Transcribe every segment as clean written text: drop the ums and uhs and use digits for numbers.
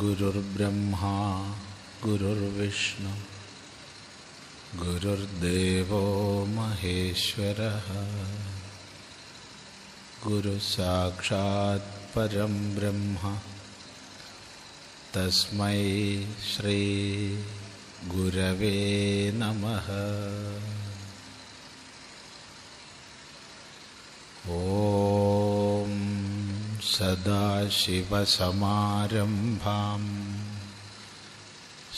ഗുരുർബ്രഹ്മാ ഗുരുർവിഷ്ണു ഗുരുദേവോ മഹേശ്വരഃ ഗുരു സാക്ഷാത് പരം ബ്രഹ്മ തസ്മൈ ശ്രീ ഗുരവേ നമഃ. ഓം സദാശിവസമാരംഭാം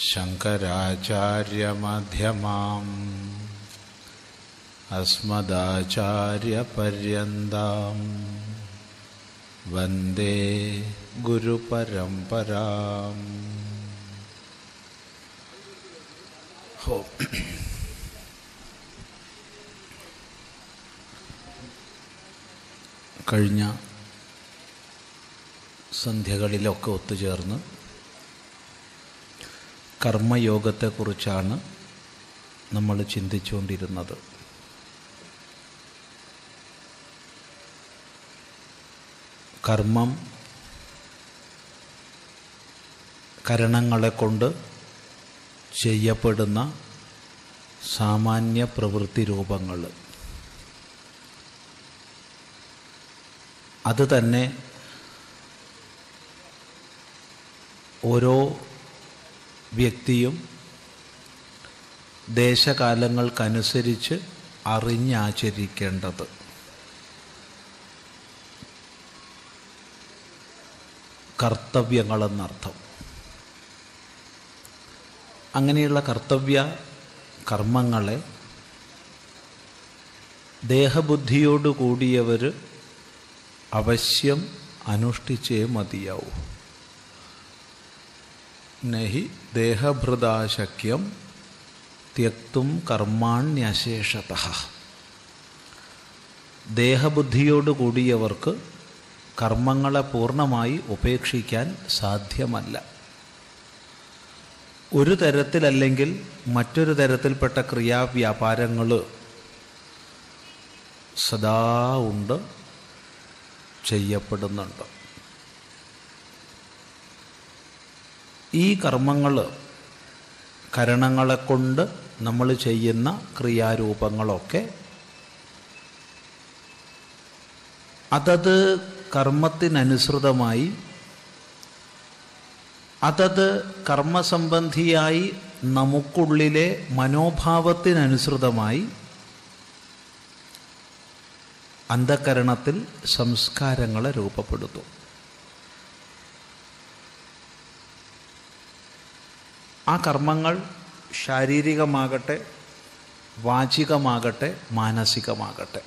ശങ്കരാചാര്യമധ്യമാം അസ്മദാചാര്യപര്യന്താം വന്ദേ ഗുരുപരംപരാം. കഴിഞ്ഞ സന്ധ്യകളിലൊക്കെ ഒത്തുചേർന്ന് കർമ്മയോഗത്തെക്കുറിച്ചാണ് നമ്മൾ ചിന്തിച്ചുകൊണ്ടിരുന്നത്. കർമ്മം കരണങ്ങളെ കൊണ്ട് ചെയ്യപ്പെടുന്ന സാമാന്യ പ്രവൃത്തി രൂപങ്ങൾ, അത് തന്നെ ഓരോ വ്യക്തിയും ദേശകാലങ്ങൾക്കനുസരിച്ച് അറിഞ്ഞാചരിക്കേണ്ടത്. കർത്തവ്യങ്ങളെന്നർത്ഥം. അങ്ങനെയുള്ള കർത്തവ്യ കർമ്മങ്ങളെ ദേഹബുദ്ധിയോടുകൂടിയവർ അവശ്യം അനുഷ്ഠിച്ചേ മതിയാവൂ. നഹി ദേഹഭൃതാശക്യം ത്യക്തും കർമാണ്യശേഷതഃ. ദേഹബുദ്ധിയോടുകൂടിയവർക്ക് കർമ്മങ്ങളെ പൂർണ്ണമായി ഉപേക്ഷിക്കാൻ സാധ്യമല്ല. ഒരു തരത്തിലല്ലെങ്കിൽ മറ്റൊരു തരത്തിൽപ്പെട്ട ക്രിയാവ്യാപാരങ്ങൾ സദാ ഉണ്ട്, ചെയ്യപ്പെടുന്നുണ്ട്. ഈ കർമ്മങ്ങൾ, കരണങ്ങളെ കൊണ്ട് നമ്മൾ ചെയ്യുന്ന ക്രിയാരൂപങ്ങളൊക്കെ അതത് കർമ്മത്തിനനുസൃതമായി അതത് കർമ്മസംബന്ധിയായി നമുക്കുള്ളിലെ മനോഭാവത്തിനനുസൃതമായി അന്ധകരണത്തിൽ സംസ്കാരങ്ങളെ രൂപപ്പെടുത്തും. ആ കർമ്മങ്ങൾ ശാരീരികമാകട്ടെ, വാചികമാകട്ടെ, മാനസികമാകട്ടെ,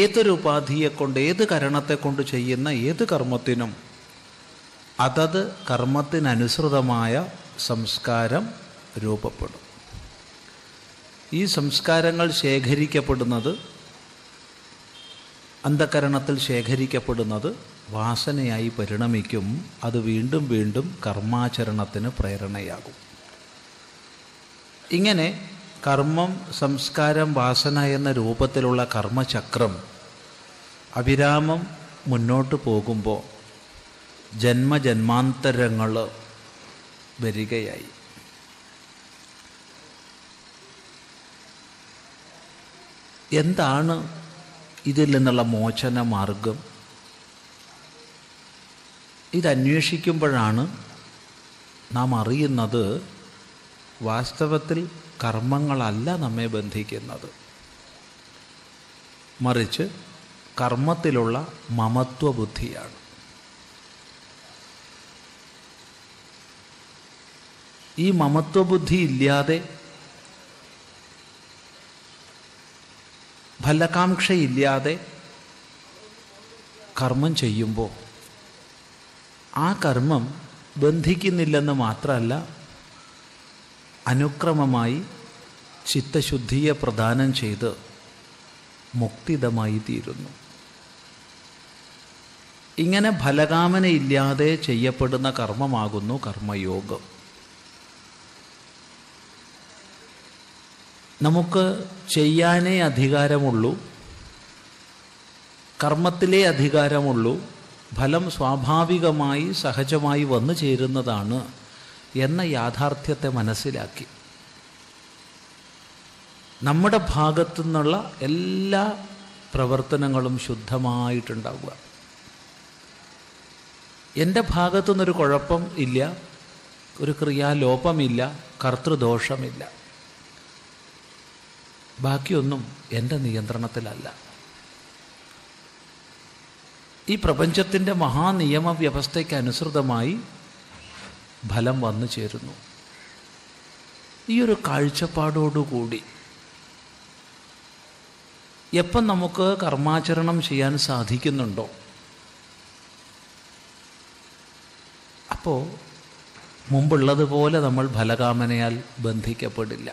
ഏതൊരു ഉപാധിയെക്കൊണ്ട്, ഏത് കരണത്തെക്കൊണ്ട് ചെയ്യുന്ന ഏത് കർമ്മത്തിനും അതത് കർമ്മത്തിനനുസൃതമായ സംസ്കാരം രൂപപ്പെടും. ഈ സംസ്കാരങ്ങൾ ശേഖരിക്കപ്പെടുന്നത്, അന്ധകരണത്തിൽ ശേഖരിക്കപ്പെടുന്നത് വാസനയായി പരിണമിക്കും. അത് വീണ്ടും വീണ്ടും കർമാചരണത്തിന് പ്രേരണയാകും. ഇങ്ങനെ കർമ്മം, സംസ്കാരം, വാസന എന്ന രൂപത്തിലുള്ള കർമ്മചക്രം അവിരാമം മുന്നോട്ട് പോകുമ്പോൾ ജന്മജന്മാന്തരങ്ങൾ വരികയായി. എന്താണ് ഇതിൽ നിന്നുള്ള മോചന മാർഗം? ഇതന്വേഷിക്കുമ്പോഴാണ് നാം അറിയുന്നത്, വാസ്തവത്തിൽ കർമ്മങ്ങളല്ല നമ്മെ ബന്ധിക്കുന്നത്, മറിച്ച് കർമ്മത്തിലുള്ള മമത്വബുദ്ധിയാണ്. ഈ മമത്വബുദ്ധി ഇല്ലാതെ, ഫലകാംക്ഷയില്ലാതെ കർമ്മം ചെയ്യുമ്പോൾ ആ കർമ്മം ബന്ധിക്കുന്നില്ലെന്ന് മാത്രമല്ല, അനുക്രമമായി ചിത്തശുദ്ധിയെ പ്രദാനം ചെയ്ത് മുക്തിദമായി തീരുന്നു. ഇങ്ങനെ ഫലകാമനയില്ലാതെ ചെയ്യപ്പെടുന്ന കർമ്മമാകുന്നു കർമ്മയോഗം. നമുക്ക് ചെയ്യാനേ അധികാരമുള്ളൂ, കർമ്മത്തിലേ അധികാരമുള്ളൂ, ഫലം സ്വാഭാവികമായി സഹജമായി വന്നു ചേരുന്നതാണ് എന്ന യാഥാർത്ഥ്യത്തെ മനസ്സിലാക്കി നമ്മുടെ ഭാഗത്തു നിന്നുള്ള എല്ലാ പ്രവർത്തനങ്ങളും ശുദ്ധമായിട്ടുണ്ടാവുക. എൻ്റെ ഭാഗത്തു നിന്നൊരു കുഴപ്പം ഇല്ല, ഒരു ക്രിയാലോപമില്ല, കർത്തൃദോഷമില്ല, ബാക്കിയൊന്നും എൻ്റെ നിയന്ത്രണത്തിലല്ല. ഈ പ്രപഞ്ചത്തിൻ്റെ മഹാനിയമവ്യവസ്ഥയ്ക്ക് അനുസൃതമായി ഫലം വന്നു ചേരുന്നു. ഈ ഒരു കാഴ്ചപ്പാടോടുകൂടി എപ്പം നമുക്ക് കർമാചരണം ചെയ്യാൻ സാധിക്കുന്നുണ്ടോ അപ്പോൾ മുമ്പുള്ളതുപോലെ നമ്മൾ ഫലകാമനയാൽ ബന്ധിക്കപ്പെടില്ല.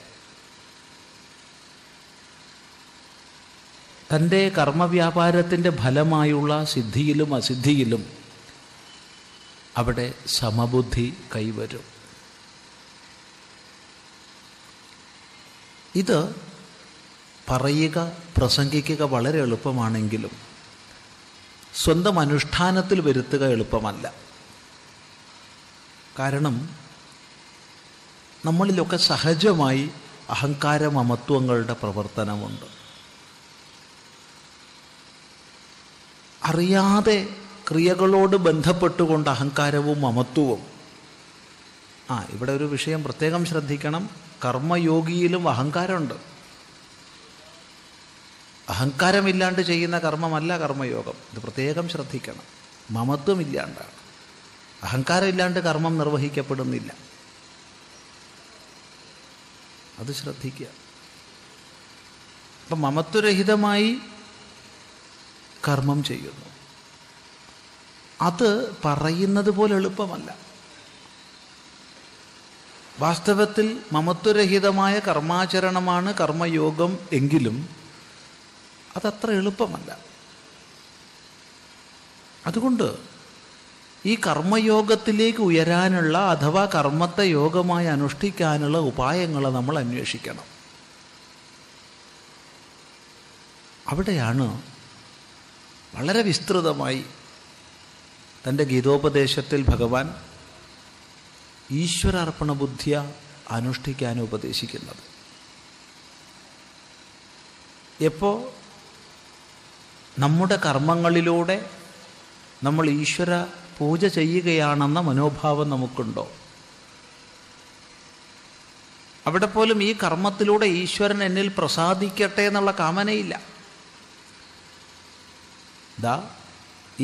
തൻ്റെ കർമ്മവ്യാപാരത്തിൻ്റെ ഫലമായുള്ള സിദ്ധിയിലും അസിദ്ധിയിലും അവിടെ സമബുദ്ധി കൈവരും. ഇത് പറയുക പ്രസംഗിക്കുക വളരെ എളുപ്പമാണെങ്കിലും സ്വന്തം അനുഷ്ഠാനത്തിൽ വരുത്തുക എളുപ്പമല്ല. കാരണം നമ്മളിലൊക്കെ സഹജമായി അഹങ്കാര മമത്വങ്ങളുടെ പ്രവർത്തനമുണ്ട്. അറിയാതെ ക്രിയകളോട് ബന്ധപ്പെട്ടുകൊണ്ട് അഹങ്കാരവും മമത്വവും. ഇവിടെ ഒരു വിഷയം പ്രത്യേകം ശ്രദ്ധിക്കണം, കർമ്മയോഗിയിലും അഹങ്കാരമുണ്ട്. അഹങ്കാരമില്ലാണ്ട് ചെയ്യുന്ന കർമ്മമല്ല കർമ്മയോഗം, ഇത് പ്രത്യേകം ശ്രദ്ധിക്കണം. മമത്വമില്ലാണ്ടാണ്, അഹങ്കാരമില്ലാണ്ട് കർമ്മം നിർവഹിക്കപ്പെടുന്നില്ല, അത് ശ്രദ്ധിക്കുക. അപ്പം മമത്വരഹിതമായി കർമ്മം ചെയ്യുന്നു, അത് പറയുന്നത് പോലെ എളുപ്പമല്ല. വാസ്തവത്തിൽ മമത്വരഹിതമായ കർമാചരണമാണ് കർമ്മയോഗം എങ്കിലും അതത്ര എളുപ്പമല്ല. അതുകൊണ്ട് ഈ കർമ്മയോഗത്തിലേക്ക് ഉയരാനുള്ള അഥവാ കർമ്മത്തെ യോഗമായി അനുഷ്ഠിക്കാനുള്ള ഉപായങ്ങളെ നമ്മൾ അന്വേഷിക്കണം. അവിടെയാണ് വളരെ വിസ്തൃതമായി തൻ്റെ ഗീതോപദേശത്തിൽ ഭഗവാൻ ഈശ്വരാർപ്പണ ബുദ്ധിയെ അനുഷ്ഠിക്കാൻ ഉപദേശിക്കുന്നത്. എപ്പോൾ നമ്മുടെ കർമ്മങ്ങളിലൂടെ നമ്മൾ ഈശ്വര പൂജ ചെയ്യുകയാണെന്ന മനോഭാവം നമുക്കുണ്ടോ, അവിടെ പോലും ഈ കർമ്മത്തിലൂടെ ഈശ്വരൻ എന്നിൽ പ്രസാദിക്കട്ടെ എന്നുള്ള കാമനയില്ല.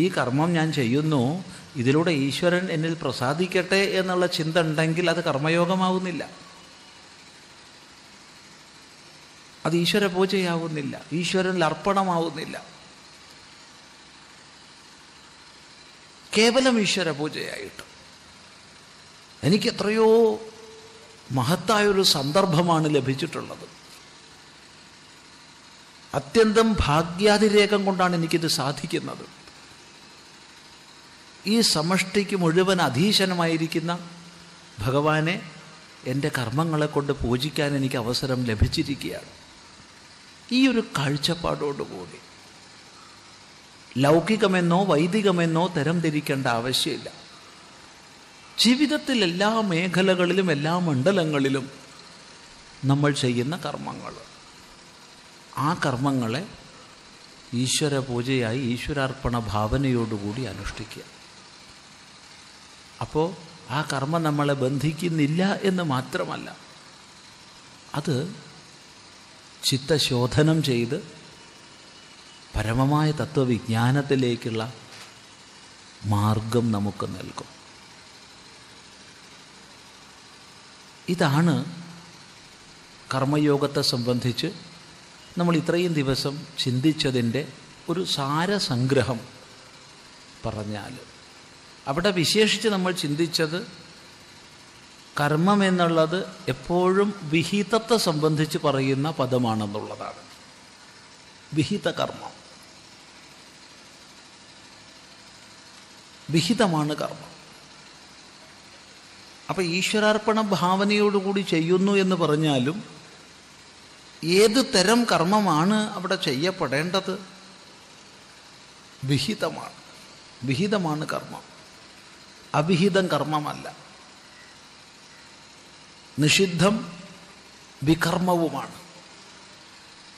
ഈ കർമ്മം ഞാൻ ചെയ്യുന്നു, ഇതിലൂടെ ഈശ്വരൻ എന്നിൽ പ്രസാദിക്കട്ടെ എന്നുള്ള ചിന്ത ഉണ്ടെങ്കിൽ അത് കർമ്മയോഗമാവുന്നില്ല, അത് ഈശ്വര പൂജയാവുന്നില്ല, ഈശ്വരനിൽ അർപ്പണമാവുന്നില്ല, കേവലം ഈശ്വര പൂജയായിട്ട്. എനിക്കെത്രയോ മഹത്തായൊരു സന്ദർഭമാണ് ലഭിച്ചിട്ടുള്ളത്, അത്യന്തം ഭാഗ്യാതിരേകം കൊണ്ടാണ് എനിക്കിത് സാധിക്കുന്നത്. ഈ സമഷ്ടിക്ക് മുഴുവൻ അധീശനമായിരിക്കുന്ന ഭഗവാനെ എൻ്റെ കർമ്മങ്ങളെ കൊണ്ട് പൂജിക്കാൻ എനിക്ക് അവസരം ലഭിച്ചിരിക്കുകയാണ്. ഈ ഒരു കാഴ്ചപ്പാടോടുകൂടി ലൗകികമെന്നോ വൈദികമെന്നോ തരംതിരിക്കേണ്ട ആവശ്യമില്ല. ജീവിതത്തിൽ എല്ലാ മേഖലകളിലും എല്ലാ മണ്ഡലങ്ങളിലും നമ്മൾ ചെയ്യുന്ന കർമ്മങ്ങൾ, ആ കർമ്മങ്ങളെ ഈശ്വര പൂജയായി ഈശ്വരാർപ്പണ ഭാവനയോടുകൂടി അനുഷ്ഠിക്കുക. അപ്പോൾ ആ കർമ്മം നമ്മളെ ബന്ധിക്കുന്നില്ല എന്ന് മാത്രമല്ല, അത് ചിത്തശോധനം ചെയ്ത് പരമമായ തത്വവിജ്ഞാനത്തിലേക്കുള്ള മാർഗം നമുക്ക് നൽകും. ഇതാണ് കർമ്മയോഗത്തെ സംബന്ധിച്ച് നമ്മൾ ഇത്രയും ദിവസം ചിന്തിച്ചതിൻ്റെ ഒരു സാരസംഗ്രഹം പറഞ്ഞാൽ. അവിടെ വിശേഷിച്ച് നമ്മൾ ചിന്തിച്ചത് കർമ്മം എന്നുള്ളത് എപ്പോഴും വിഹിതത്തെ സംബന്ധിച്ച് പറയുന്ന പദമാണെന്നുള്ളതാണ്. വിഹിത കർമ്മം, വിഹിതമാണ് കർമ്മം. അപ്പം ഈശ്വരാർപ്പണ ഭാവനയോടുകൂടി ചെയ്യുന്നു എന്ന് പറഞ്ഞാലും ഏത് തരം കർമ്മമാണ് അവിടെ ചെയ്യപ്പെടേണ്ടത്? വിഹിതമാണ്, വിഹിതമാണ് കർമ്മം, അവിഹിതം കർമ്മമല്ല. നിഷിദ്ധം വികർമ്മവുമാണ്.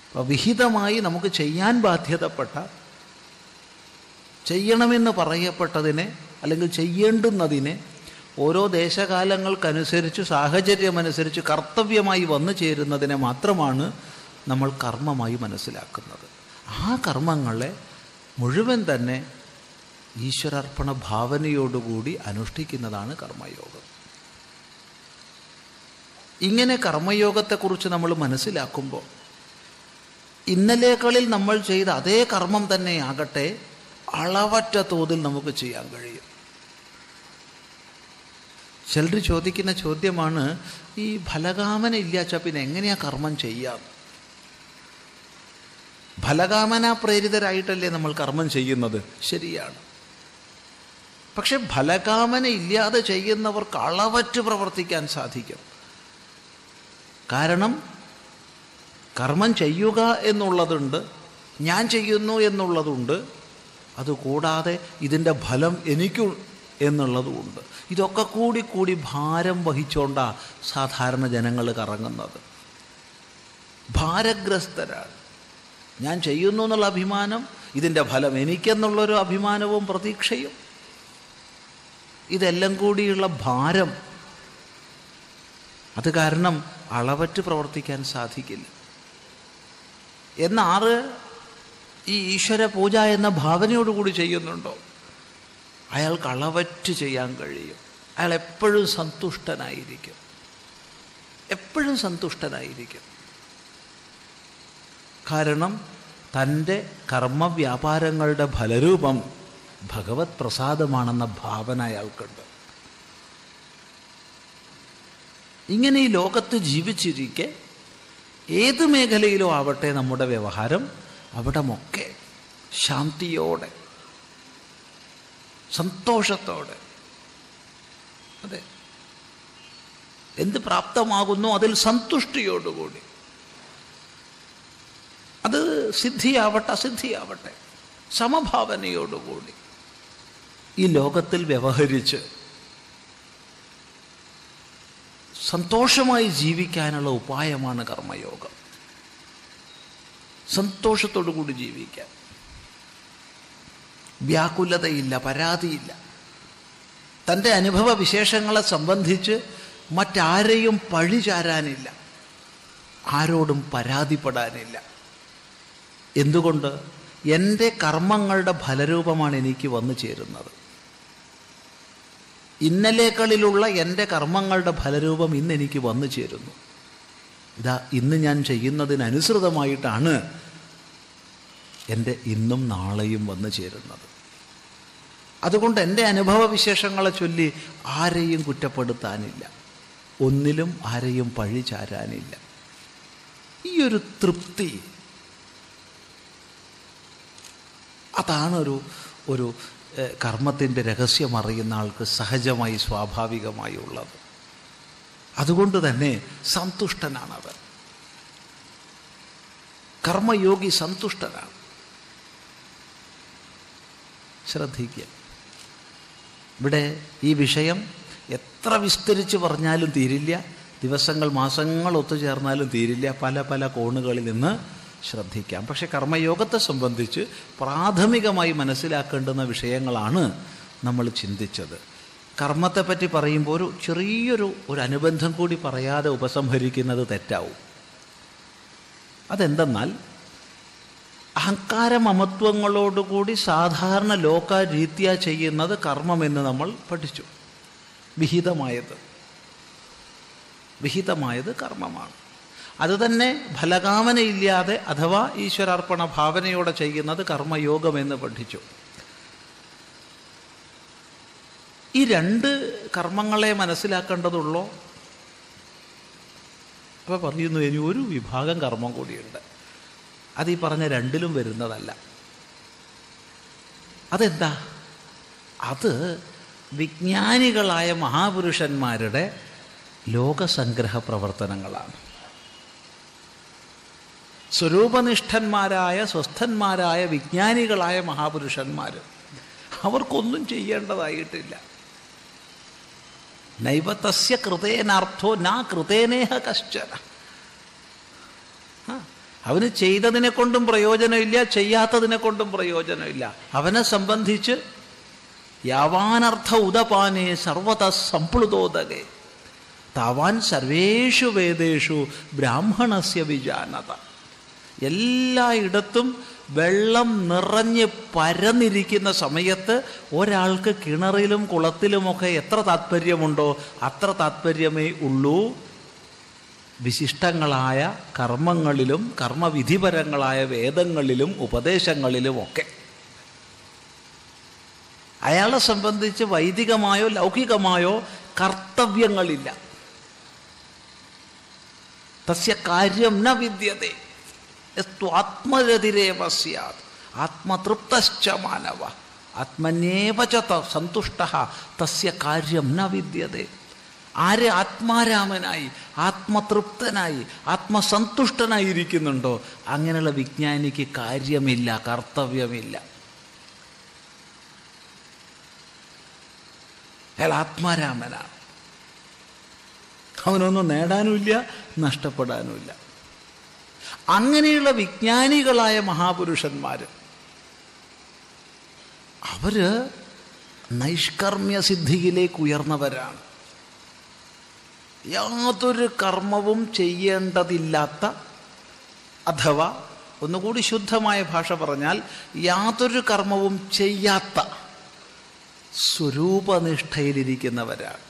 അപ്പോൾ വിഹിതമായി നമുക്ക് ചെയ്യാൻ ബാധ്യതപ്പെട്ട, ചെയ്യണമെന്ന് പറയപ്പെട്ടതിനെ അല്ലെങ്കിൽ ചെയ്യേണ്ടുന്നതിനെ ഓരോ ദേശകാലങ്ങൾക്കനുസരിച്ച് സാഹചര്യമനുസരിച്ച് കർത്തവ്യമായി വന്നു ചേരുന്നതിനെ മാത്രമാണ് നമ്മൾ കർമ്മമായി മനസ്സിലാക്കുന്നത്. ആ കർമ്മങ്ങളെ മുഴുവൻ തന്നെ ഈശ്വരാർപ്പണ ഭാവനയോടുകൂടി അനുഷ്ഠിക്കുന്നതാണ് കർമ്മയോഗം. ഇങ്ങനെ കർമ്മയോഗത്തെക്കുറിച്ച് നമ്മൾ മനസ്സിലാക്കുമ്പോൾ ഇന്നലെകളിൽ നമ്മൾ ചെയ്ത അതേ കർമ്മം തന്നെയാകട്ടെ അളവറ്റ തോതിൽ നമുക്ക് ചെയ്യാൻ കഴിയും. ചിലർ ചോദിക്കുന്ന ചോദ്യമാണ്, ഈ ഫലകാമന ഇല്ലാച്ച പിന്നെ എങ്ങനെയാ കർമ്മം ചെയ്യാം? ഫലകാമന പ്രേരിതരായിട്ടല്ലേ നമ്മൾ കർമ്മം ചെയ്യുന്നത്? ശരിയാണ്. പക്ഷെ ഫലകാമന ഇല്ലാതെ ചെയ്യുന്നവർക്ക് അളവറ്റ് പ്രവർത്തിക്കാൻ സാധിക്കും. കാരണം കർമ്മം ചെയ്യുക എന്നുള്ളതുണ്ട്, ഞാൻ ചെയ്യുന്നു എന്നുള്ളതുണ്ട്, അതുകൂടാതെ ഇതിൻ്റെ ഫലം എനിക്ക് എന്നുള്ളതുമുണ്ട്. ഇതൊക്കെ കൂടി കൂടി ഭാരം വഹിച്ചുകൊണ്ടാണ് സാധാരണ ജനങ്ങൾ കറങ്ങുന്നത്. ഭാരഗ്രസ്തരാണ്. ഞാൻ ചെയ്യുന്നു എന്നുള്ള അഭിമാനം, ഇതിൻ്റെ ഫലം എനിക്കെന്നുള്ളൊരു അഭിമാനവും പ്രതീക്ഷയും, ഇതെല്ലാം കൂടിയുള്ള ഭാരം. അത് കാരണം അളവറ്റ് പ്രവർത്തിക്കാൻ സാധിക്കില്ല. എന്നാറ് ഈ ഈശ്വര പൂജ എന്ന ഭാവനയോടുകൂടി ചെയ്യുന്നുണ്ടോ അയാൾക്ക് അളവറ്റ് ചെയ്യാൻ കഴിയും. അയാൾ എപ്പോഴും സന്തുഷ്ടനായിരിക്കും, എപ്പോഴും സന്തുഷ്ടനായിരിക്കും. കാരണം തൻ്റെ കർമ്മവ്യാപാരങ്ങളുടെ ഫലരൂപം ഭഗവത് പ്രസാദമാണെന്ന ഭാവന അയാൾക്കുണ്ട്. ഇങ്ങനെ ഈ ലോകത്ത് ജീവിച്ചിരിക്കെ ഏത് മേഖലയിലോ ആവട്ടെ നമ്മുടെ വ്യവഹാരം, അവിടമൊക്കെ ശാന്തിയോടെ സന്തോഷത്തോടെ, അതെ, എന്ത് പ്രാപ്തമാകുന്നു അതിൽ സന്തുഷ്ടിയോടുകൂടി, അത് സിദ്ധിയാവട്ടെ അസിദ്ധിയാവട്ടെ സമഭാവനയോടുകൂടി ഈ ലോകത്തിൽ വ്യവഹരിച്ച് സന്തോഷമായി ജീവിക്കാനുള്ള ഉപായമാണ് കർമ്മയോഗം. സന്തോഷത്തോടു കൂടി ജീവിക്കാൻ, വ്യാകുലതയില്ല, പരാതിയില്ല. തൻ്റെ അനുഭവ വിശേഷങ്ങളെ സംബന്ധിച്ച് മറ്റാരെയും പഴിചാരാനില്ല, ആരോടും പരാതിപ്പെടാനില്ല. എന്തുകൊണ്ട്? എൻ്റെ കർമ്മങ്ങളുടെ ഫലരൂപമാണ് എനിക്ക് വന്നു ചേരുന്നത്. ഇന്നലെകളിലുള്ള എൻ്റെ കർമ്മങ്ങളുടെ ഫലരൂപം ഇന്ന് എനിക്ക് വന്നു ചേരുന്നു. ഇതാ ഇന്ന് ഞാൻ ചെയ്യുന്നതിനനുസൃതമായിട്ടാണ് എൻ്റെ ഇന്നും നാളെയും വന്നു ചേരുന്നത്. അതുകൊണ്ട് എൻ്റെ അനുഭവ വിശേഷങ്ങളെ ചൊല്ലി ആരെയും കുറ്റപ്പെടുത്താനില്ല, ഒന്നിലും ആരെയും പഴി ചാരാനില്ല. ഈയൊരു തൃപ്തി, അതാണൊരു ഒരു കർമ്മത്തിൻ്റെ രഹസ്യം അറിയുന്ന ആൾക്ക് സഹജമായി സ്വാഭാവികമായി ഉള്ളത്. അതുകൊണ്ട് തന്നെ സന്തുഷ്ടനാണവൻ. കർമ്മയോഗി സന്തുഷ്ടനാണ്. ശ്രദ്ധിക്കുക, ഇവിടെ ഈ വിഷയം എത്ര വിസ്തരിച്ച് പറഞ്ഞാലും തീരില്ല, ദിവസങ്ങൾ മാസങ്ങൾ ഒത്തുചേർന്നാലും തീരില്ല, പല പല കോണുകളിൽ നിന്ന് ശ്രദ്ധിക്കാം. പക്ഷെ കർമ്മയോഗത്തെ സംബന്ധിച്ച് പ്രാഥമികമായി മനസ്സിലാക്കേണ്ടുന്ന വിഷയങ്ങളാണ് നമ്മൾ ചിന്തിച്ചത്. കർമ്മത്തെപ്പറ്റി പറയുമ്പോൾ ഒരു ചെറിയൊരു അനുബന്ധം കൂടി പറയാതെ ഉപസംഹരിക്കുന്നത് തെറ്റാവും. അതെന്തെന്നാൽ, അഹങ്കാര മമത്വങ്ങളോടുകൂടി സാധാരണ ലോകരീത്യ ചെയ്യുന്നത് കർമ്മമെന്ന് നമ്മൾ പഠിച്ചു. വിഹിതമായത് കർമ്മമാണ്. അതുതന്നെ ഫലകാമനയില്ലാതെ അഥവാ ഈശ്വരാർപ്പണ ഭാവനയോടെ ചെയ്യുന്നത് കർമ്മയോഗമെന്ന് പഠിച്ചു. ഈ രണ്ട് കർമ്മങ്ങളെ മനസ്സിലാക്കേണ്ടതുള്ളൂ. അപ്പോൾ പറയുന്നു, ഇനി ഒരു വിഭാഗം കർമ്മം കൂടിയുണ്ട്, അതീ പറഞ്ഞ രണ്ടിലും വരുന്നതല്ല. അതെന്താ? അത് വിജ്ഞാനികളായ മഹാപുരുഷന്മാരുടെ ലോകസംഗ്രഹ പ്രവർത്തനങ്ങളാണ്. സ്വരൂപനിഷ്ഠന്മാരായ സ്വസ്ഥന്മാരായ വിജ്ഞാനികളായ മഹാപുരുഷന്മാർ അവർക്കൊന്നും ചെയ്യേണ്ടതായിട്ടില്ല. നൈവ തസ്യ കൃതേനാർത്ഥോ നാ കൃതേനേഹ കശ്ചന. അവന് ചെയ്തതിനെ കൊണ്ടും പ്രയോജനമില്ല, ചെയ്യാത്തതിനെ കൊണ്ടും പ്രയോജനമില്ല. അവനെ സംബന്ധിച്ച് യാവാനർത്ഥ ഉദപാനേ സർവത സംപ്ലുതോദകേ താവാൻ സർവേഷു വേദേഷു ബ്രാഹ്മണസ്യ വിജാനത. എല്ലായിടത്തും വെള്ളം നിറഞ്ഞ് പരന്നിരിക്കുന്ന സമയത്ത് ഒരാൾക്ക് കിണറിലും കുളത്തിലുമൊക്കെ എത്ര താത്പര്യമുണ്ടോ അത്ര താത്പര്യമേ ഉള്ളൂ വിശിഷ്ടങ്ങളായ കർമ്മങ്ങളിലും കർമ്മവിധിപരങ്ങളായ വേദങ്ങളിലും ഉപദേശങ്ങളിലുമൊക്കെ. അയാളെ സംബന്ധിച്ച് വൈദികമായോ ലൗകികമായോ കർത്തവ്യങ്ങളില്ല. തസ്യ കാര്യം ന വിദ്യതേ യസ്ത്വാത്മരതിരേവ സ്യാത് ആത്മതൃപ്തശ്ച മാനവ ആത്മന്യേവ ച സന്തുഷ്ടഃ തസ്യ കാര്യം ന വിദ്യതേ. ആര് ആത്മാരാമനായി ആത്മതൃപ്തനായി ആത്മസന്തുഷ്ടനായിരിക്കുന്നുണ്ടോ അങ്ങനെയുള്ള വിജ്ഞാനിക്ക് കാര്യമില്ല, കർത്തവ്യമില്ല. അയാൾ ആത്മാരാമനാണ്. അവനൊന്നും നേടാനുമില്ല, നഷ്ടപ്പെടാനുമില്ല. അങ്ങനെയുള്ള വിജ്ഞാനികളായ മഹാപുരുഷന്മാർ അവര് നൈഷ്കർമ്മ്യസിദ്ധിയിലേക്ക് ഉയർന്നവരാണ്. യാതൊരു കർമ്മവും ചെയ്യേണ്ടതില്ലാത്ത, അഥവാ ഒന്നുകൂടി ശുദ്ധമായ ഭാഷ പറഞ്ഞാൽ യാതൊരു കർമ്മവും ചെയ്യാത്ത സ്വരൂപനിഷ്ഠയിലിരിക്കുന്നവരാണ്.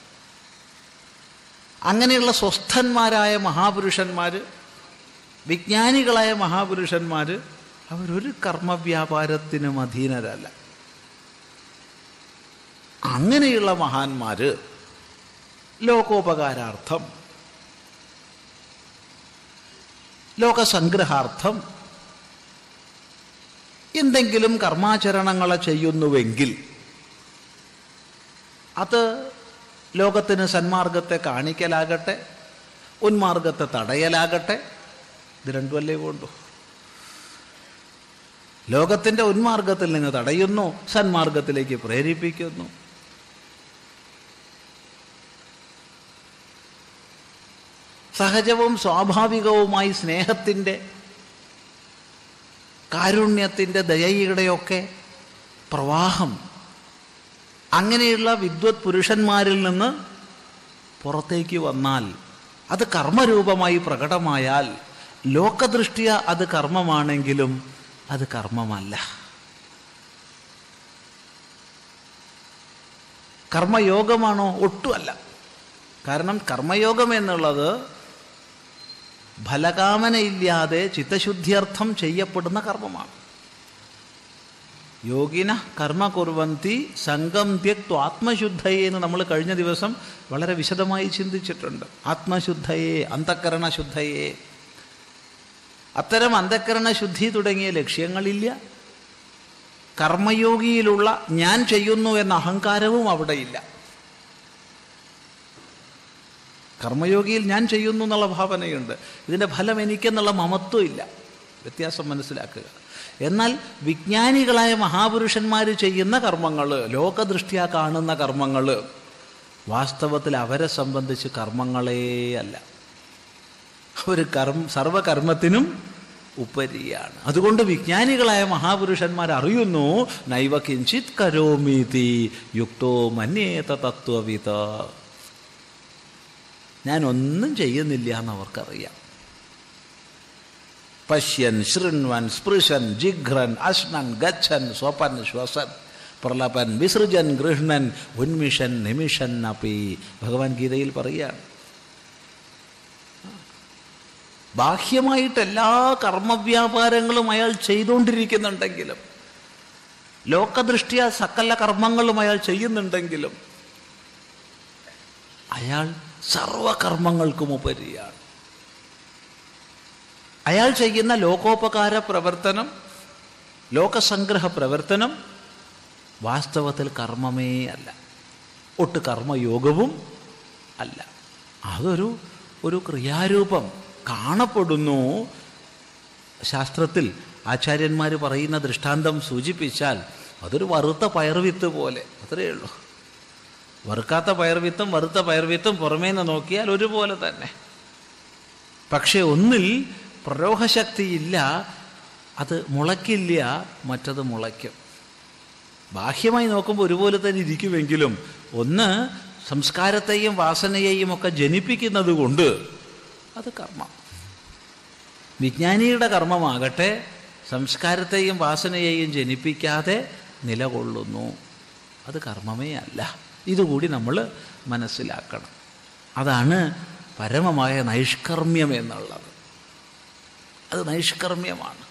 അങ്ങനെയുള്ള സ്വസ്ഥന്മാരായ മഹാപുരുഷന്മാർ, വിജ്ഞാനികളായ മഹാപുരുഷന്മാർ അവരൊരു കർമ്മവ്യാപാരത്തിനും അധീനരല്ല. അങ്ങനെയുള്ള മഹാന്മാർ ലോകോപകാരാർത്ഥം, ലോകസംഗ്രഹാർത്ഥം എന്തെങ്കിലും കർമാചരണങ്ങളെ ചെയ്യുന്നുവെങ്കിൽ അത് ലോകത്തിന് സന്മാർഗത്തെ കാണിക്കലാകട്ടെ, ഉന്മാർഗത്തെ തടയലാകട്ടെ, ഇത് രണ്ടുമല്ലേ വേണ്ടു. ലോകത്തിൻ്റെ ഉന്മാർഗത്തിൽ നിന്ന് തടയുന്നു, സന്മാർഗത്തിലേക്ക് പ്രേരിപ്പിക്കുന്നു. സഹജവും സ്വാഭാവികവുമായി സ്നേഹത്തിൻ്റെ, കാരുണ്യത്തിൻ്റെ, ദയയുടെയൊക്കെ പ്രവാഹം അങ്ങനെയുള്ള വിദ്വത് പുരുഷന്മാരിൽ നിന്ന് പുറത്തേക്ക് വന്നാൽ, അത് കർമ്മരൂപമായി പ്രകടമായാൽ, ലോകദൃഷ്ടിയ അത് കർമ്മമാണെങ്കിലും അത് കർമ്മമല്ല. കർമ്മയോഗമാണോ? ഒട്ടുമല്ല. കാരണം കർമ്മയോഗം എന്നുള്ളത് ഫലകാമനയില്ലാതെ ചിത്തശുദ്ധിയർത്ഥം ചെയ്യപ്പെടുന്ന കർമ്മമാണ്. യോഗിന കർമ്മ കുർവന്തി സംഗം ത്യക്ത്വ ആത്മശുദ്ധയെ എന്ന് നമ്മൾ കഴിഞ്ഞ ദിവസം വളരെ വിശദമായി ചിന്തിച്ചിട്ടുണ്ട്. ആത്മശുദ്ധയെ, അന്തഃകരണശുദ്ധയെ. അത്തരം അന്തഃകരണശുദ്ധി തുടങ്ങിയ ലക്ഷ്യങ്ങളില്ല. കർമ്മയോഗിയിലുള്ള ഞാൻ ചെയ്യുന്നു എന്ന അഹങ്കാരവും അവിടെയില്ല. കർമ്മയോഗിയിൽ ഞാൻ ചെയ്യുന്നു എന്നുള്ള ഭാവനയുണ്ട്, ഇതിൻ്റെ ഫലം എനിക്കെന്നുള്ള മമത്വം ഇല്ല. വ്യത്യാസം മനസ്സിലാക്കുക. എന്നാൽ വിജ്ഞാനികളായ മഹാപുരുഷന്മാർ ചെയ്യുന്ന കർമ്മങ്ങൾ, ലോകദൃഷ്ടിയാ കാണുന്ന കർമ്മങ്ങൾ വാസ്തവത്തിൽ അവരെ സംബന്ധിച്ച് കർമ്മങ്ങളേ അല്ല. അവർ സർവകർമ്മത്തിനും ഉപരിയാണ്. അതുകൊണ്ട് വിജ്ഞാനികളായ മഹാപുരുഷന്മാർ അറിയുന്നു നൈവ കിഞ്ചിത് കരോമീതി യുക്തോ മന്യേത തത്വവിത. ഞാനൊന്നും ചെയ്യുന്നില്ല എന്നവർക്കറിയാം. പശ്യൻ ശൃണ്വൻ സ്പൃശൻ ജിഘ്രൻ അശ്നൻ ഗച്ഛൻ സ്വപൻ ശ്വസൻ പ്രലപൻ വിസൃജൻ ഗൃഹ്ണൻ ഉന്മിഷൻ നിമിഷൻ അപ്പി. ഭഗവാൻ ഗീതയിൽ പറയുകയാണ് ബാഹ്യമായിട്ട് എല്ലാ കർമ്മവ്യാപാരങ്ങളും അയാൾ ചെയ്തുകൊണ്ടിരിക്കുന്നുണ്ടെങ്കിലും, ലോകദൃഷ്ടിയ സകല കർമ്മങ്ങളും അയാൾ ചെയ്യുന്നുണ്ടെങ്കിലും അയാൾ സർവകർമ്മങ്ങൾക്കും ഉപരിയാണ്. അയാൾ ചെയ്യുന്ന ലോകോപകാര പ്രവർത്തനം, ലോകസംഗ്രഹ പ്രവർത്തനം വാസ്തവത്തിൽ കർമ്മമേ അല്ല, ഒട്ട് കർമ്മയോഗവും അല്ല. അതൊരു ക്രിയാരൂപം കാണപ്പെടുന്നു, ശാസ്ത്രത്തിൽ ആചാര്യന്മാർ പറയുന്ന ദൃഷ്ടാന്തം സൂചിപ്പിച്ചാൽ അതൊരു വറുത്ത പയർവിത്ത് പോലെ, അത്രയേ ഉള്ളൂ. വറുക്കാത്ത പയർവിത്തും വറുത്ത പയർവിത്തും പുറമേ നിന്ന് നോക്കിയാൽ ഒരുപോലെ തന്നെ. പക്ഷേ ഒന്നിൽ പ്രരോഹശക്തിയില്ല, അത് മുളയ്ക്കില്ല, മറ്റത് മുളയ്ക്കും. ബാഹ്യമായി നോക്കുമ്പോൾ ഒരുപോലെ തന്നെ ഇരിക്കുമെങ്കിലും ഒന്ന് സംസ്കാരത്തെയും വാസനയെയും ഒക്കെ ജനിപ്പിക്കുന്നത് കൊണ്ട് അത് കർമ്മം. വിജ്ഞാനിയുടെ കർമ്മമാകട്ടെ സംസ്കാരത്തെയും വാസനയെയും ജനിപ്പിക്കാതെ നിലകൊള്ളുന്നു, അത് കർമ്മമേ അല്ല. ഇതുകൂടി നമ്മൾ മനസ്സിലാക്കണം. അതാണ് പരമമായ നൈഷ്കർമ്മ്യം എന്നുള്ളത്. അത് നൈഷ്കർമ്മ്യമാണ്.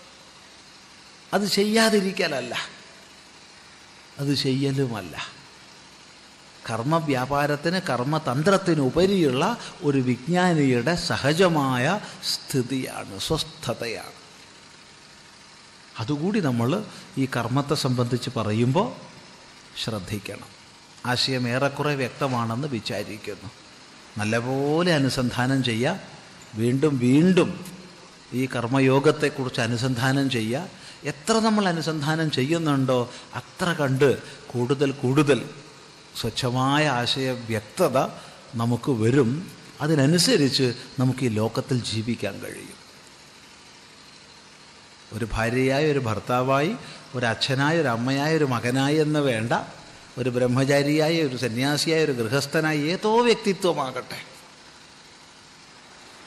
അത് ചെയ്യാതിരിക്കലല്ല, അത് ചെയ്യലുമല്ല. കർമ്മവ്യാപാരത്തിന് കർമ്മതന്ത്രത്തിനുപരിയുള്ള ഒരു വിജ്ഞാനിയുടെ സഹജമായ സ്ഥിതിയാണ്, സ്വസ്ഥതയാണ്. അതുകൂടി നമ്മൾ ഈ കർമ്മത്തെ സംബന്ധിച്ച് പറയുമ്പോൾ ശ്രദ്ധിക്കണം. ആശയം ഏറെക്കുറെ വ്യക്തമാണെന്ന് വിചാരിക്കുന്നു. നല്ലപോലെ അനുസന്ധാനം ചെയ്യുക, വീണ്ടും വീണ്ടും ഈ കർമ്മയോഗത്തെക്കുറിച്ച് അനുസന്ധാനം ചെയ്യുക. എത്ര നമ്മൾ അനുസന്ധാനം ചെയ്യുന്നുണ്ടോ അത്ര കണ്ട് കൂടുതൽ കൂടുതൽ സ്വച്ഛമായ ആശയ വ്യക്തത നമുക്ക് വരും. അതിനനുസരിച്ച് നമുക്ക് ഈ ലോകത്തിൽ ജീവിക്കാൻ കഴിയും. ഒരു ഭാര്യയായി, ഒരു ഭർത്താവായി, ഒരു അച്ഛനായ, ഒരു അമ്മയായി, ഒരു മകനായി എന്ന് വേണ്ട, ഒരു ബ്രഹ്മചാരിയായ, ഒരു സന്യാസിയായ, ഒരു ഗൃഹസ്ഥനായി, ഏതോ വ്യക്തിത്വമാകട്ടെ,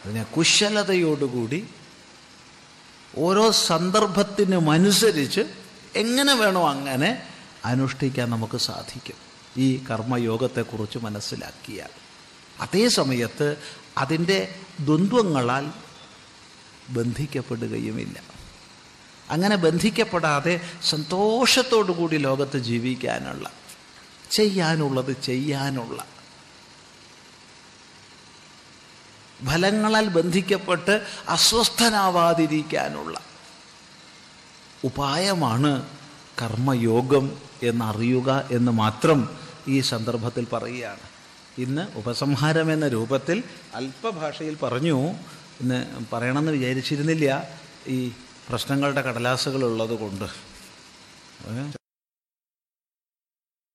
അതിനെ കുശലതയോടുകൂടി ഓരോ സന്ദർഭത്തിനുമനുസരിച്ച് എങ്ങനെ വേണോ അങ്ങനെ അനുഷ്ഠിക്കാൻ നമുക്ക് സാധിക്കും ഈ കർമ്മയോഗത്തെക്കുറിച്ച് മനസ്സിലാക്കിയാൽ. അതേ സമയത്ത് അതിൻ്റെ ദ്വന്ദ്വങ്ങളാൽ ബന്ധിക്കപ്പെടുകയുമില്ല. അങ്ങനെ ബന്ധിക്കപ്പെടാതെ സന്തോഷത്തോടു കൂടി ലോകത്ത് ജീവിക്കാനുള്ള, ചെയ്യാനുള്ളത് ചെയ്യാനുള്ള, ഫലങ്ങളാൽ ബന്ധിക്കപ്പെട്ട് അസ്വസ്ഥനാവാതിരിക്കാനുള്ള ഉപായമാണ് കർമ്മയോഗം എന്നറിയുക എന്ന് മാത്രം ഈ സന്ദർഭത്തിൽ പറയുകയാണ്. ഇന്ന് ഉപസംഹാരം എന്ന രൂപത്തിൽ അല്പഭാഷയിൽ പറഞ്ഞു. ഇന്ന് പറയണമെന്ന് വിചാരിച്ചിരുന്നില്ല, ഈ പ്രശ്നങ്ങളുടെ കടലാസുകളുള്ളത് കൊണ്ട്.